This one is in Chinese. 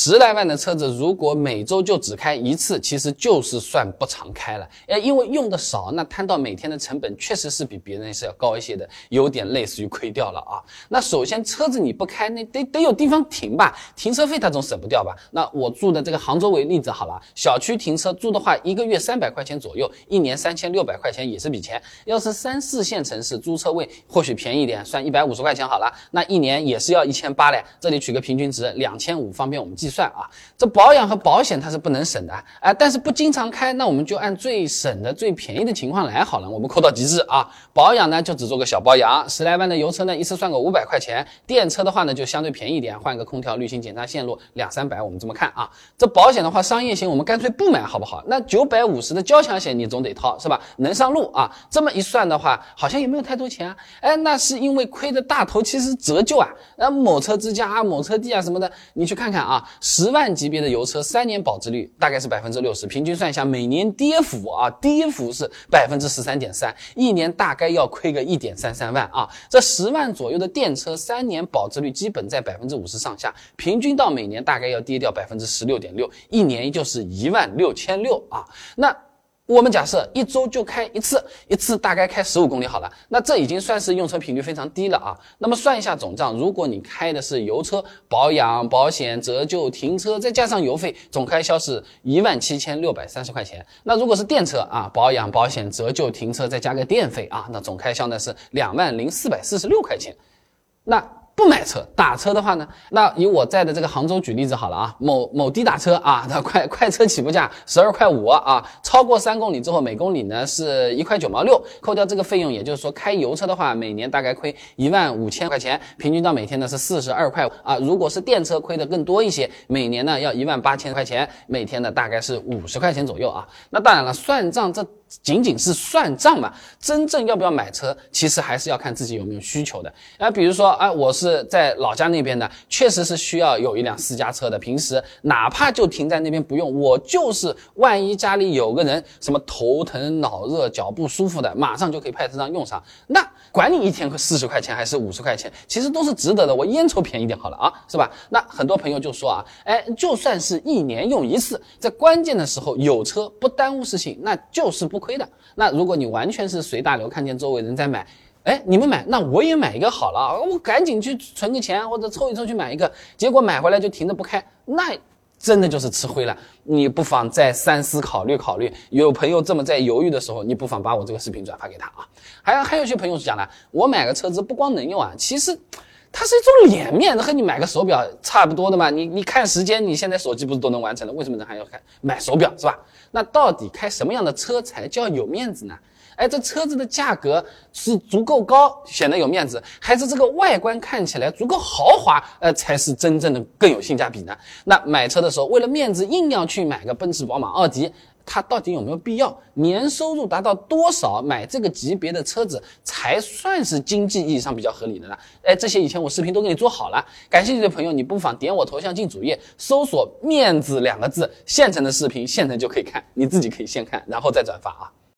10来万的车子如果每周就只开一次，其实就是算不常开了，因为用的少，那摊到每天的成本确实是比别人是要高一些的，有点类似于亏掉了啊。那首先车子你不开，那得有地方停吧，停车费它总省不掉吧。那我住的这个杭州为例子好了，小区停车租的话1个月300块钱左右，1年3600块钱也是笔钱。要是3、4线城市租车位或许便宜一点，算150块钱好了，那1年也是要1800嘞。这里取个平均值2500，方便我们计算啊。这保养和保险它是不能省的啊，但是不经常开，那我们就按最省的最便宜的情况来好了，我们扣到极致啊。保养呢就只做个小保养，10来万的油车呢一次算个500块钱，电车的话呢就相对便宜一点，换个空调滤芯检查线路200、300，我们这么看啊。这保险的话商业型我们干脆不买好不好，那950的交强险你总得掏是吧，能上路啊。这么一算的话好像也没有太多钱啊，那是因为亏的大头其实折旧啊，那某车之家啊某车帝啊什么的，你去看看啊，10万级别的油车3年保值率大概是 60%， 平均算一下每年跌幅啊，跌幅是 13.3%， 1年大概要亏个 1.33 万啊。这10万左右的电车3年保值率基本在 50% 上下，平均到每年大概要跌掉 16.6%， 1年就是16600啊。那我们假设一周就开一次，一次大概开15公里好了，那这已经算是用车频率非常低了啊。那么算一下总账，如果你开的是油车，保养、保险、折旧、停车，再加上油费，总开销是17630块钱。那如果是电车啊，保养、保险、折旧、停车，再加个电费啊，那总开销呢是20446块钱。那不买车打车的话呢，那以我在的这个杭州举例子好了啊，某滴打车啊，它快车起步价12.5块啊，超过3公里之后每公里呢是1.96块，扣掉这个费用，也就是说开油车的话每年大概亏15000块钱，平均到每天呢是42块啊。如果是电车亏的更多一些，每年呢要18000块钱，每天呢大概是50块钱左右啊。那当然了，算账这仅仅是算账嘛，真正要不要买车其实还是要看自己有没有需求的。比如说我是在老家那边的，确实是需要有一辆私家车的，平时哪怕就停在那边不用，我就是万一家里有个人什么头疼脑热脚不舒服的，马上就可以派车上用上，那管你一天40块钱还是50块钱，其实都是值得的，我烟抽便宜点好了啊，是吧。那很多朋友就说啊，就算是1年用一次，在关键的时候有车不耽误事情，那就是不亏的。那如果你完全是随大流，看见周围人在买，你们买，那我也买一个好了，我赶紧去存个钱或者凑一凑去买一个，结果买回来就停着不开，那真的就是吃灰了。你不妨再三思考虑考虑，有朋友这么在犹豫的时候，你不妨把我这个视频转发给他啊。还有些朋友是讲了，我买个车子不光能用啊，其实它是一种脸面，和你买个手表差不多的嘛。你看时间，你现在手机不是都能完成了，为什么人还要买手表是吧？那到底开什么样的车才叫有面子呢？这车子的价格是足够高显得有面子，还是这个外观看起来足够豪华才是真正的更有性价比呢？那买车的时候为了面子硬要去买个奔驰、宝马、奥迪，它到底有没有必要？年收入达到多少买这个级别的车子才算是经济意义上比较合理的呢？这些以前我视频都给你做好了，感兴趣的朋友你不妨点我头像进主页，搜索面子2个字，现成的视频现成就可以看，你自己可以先看然后再转发啊。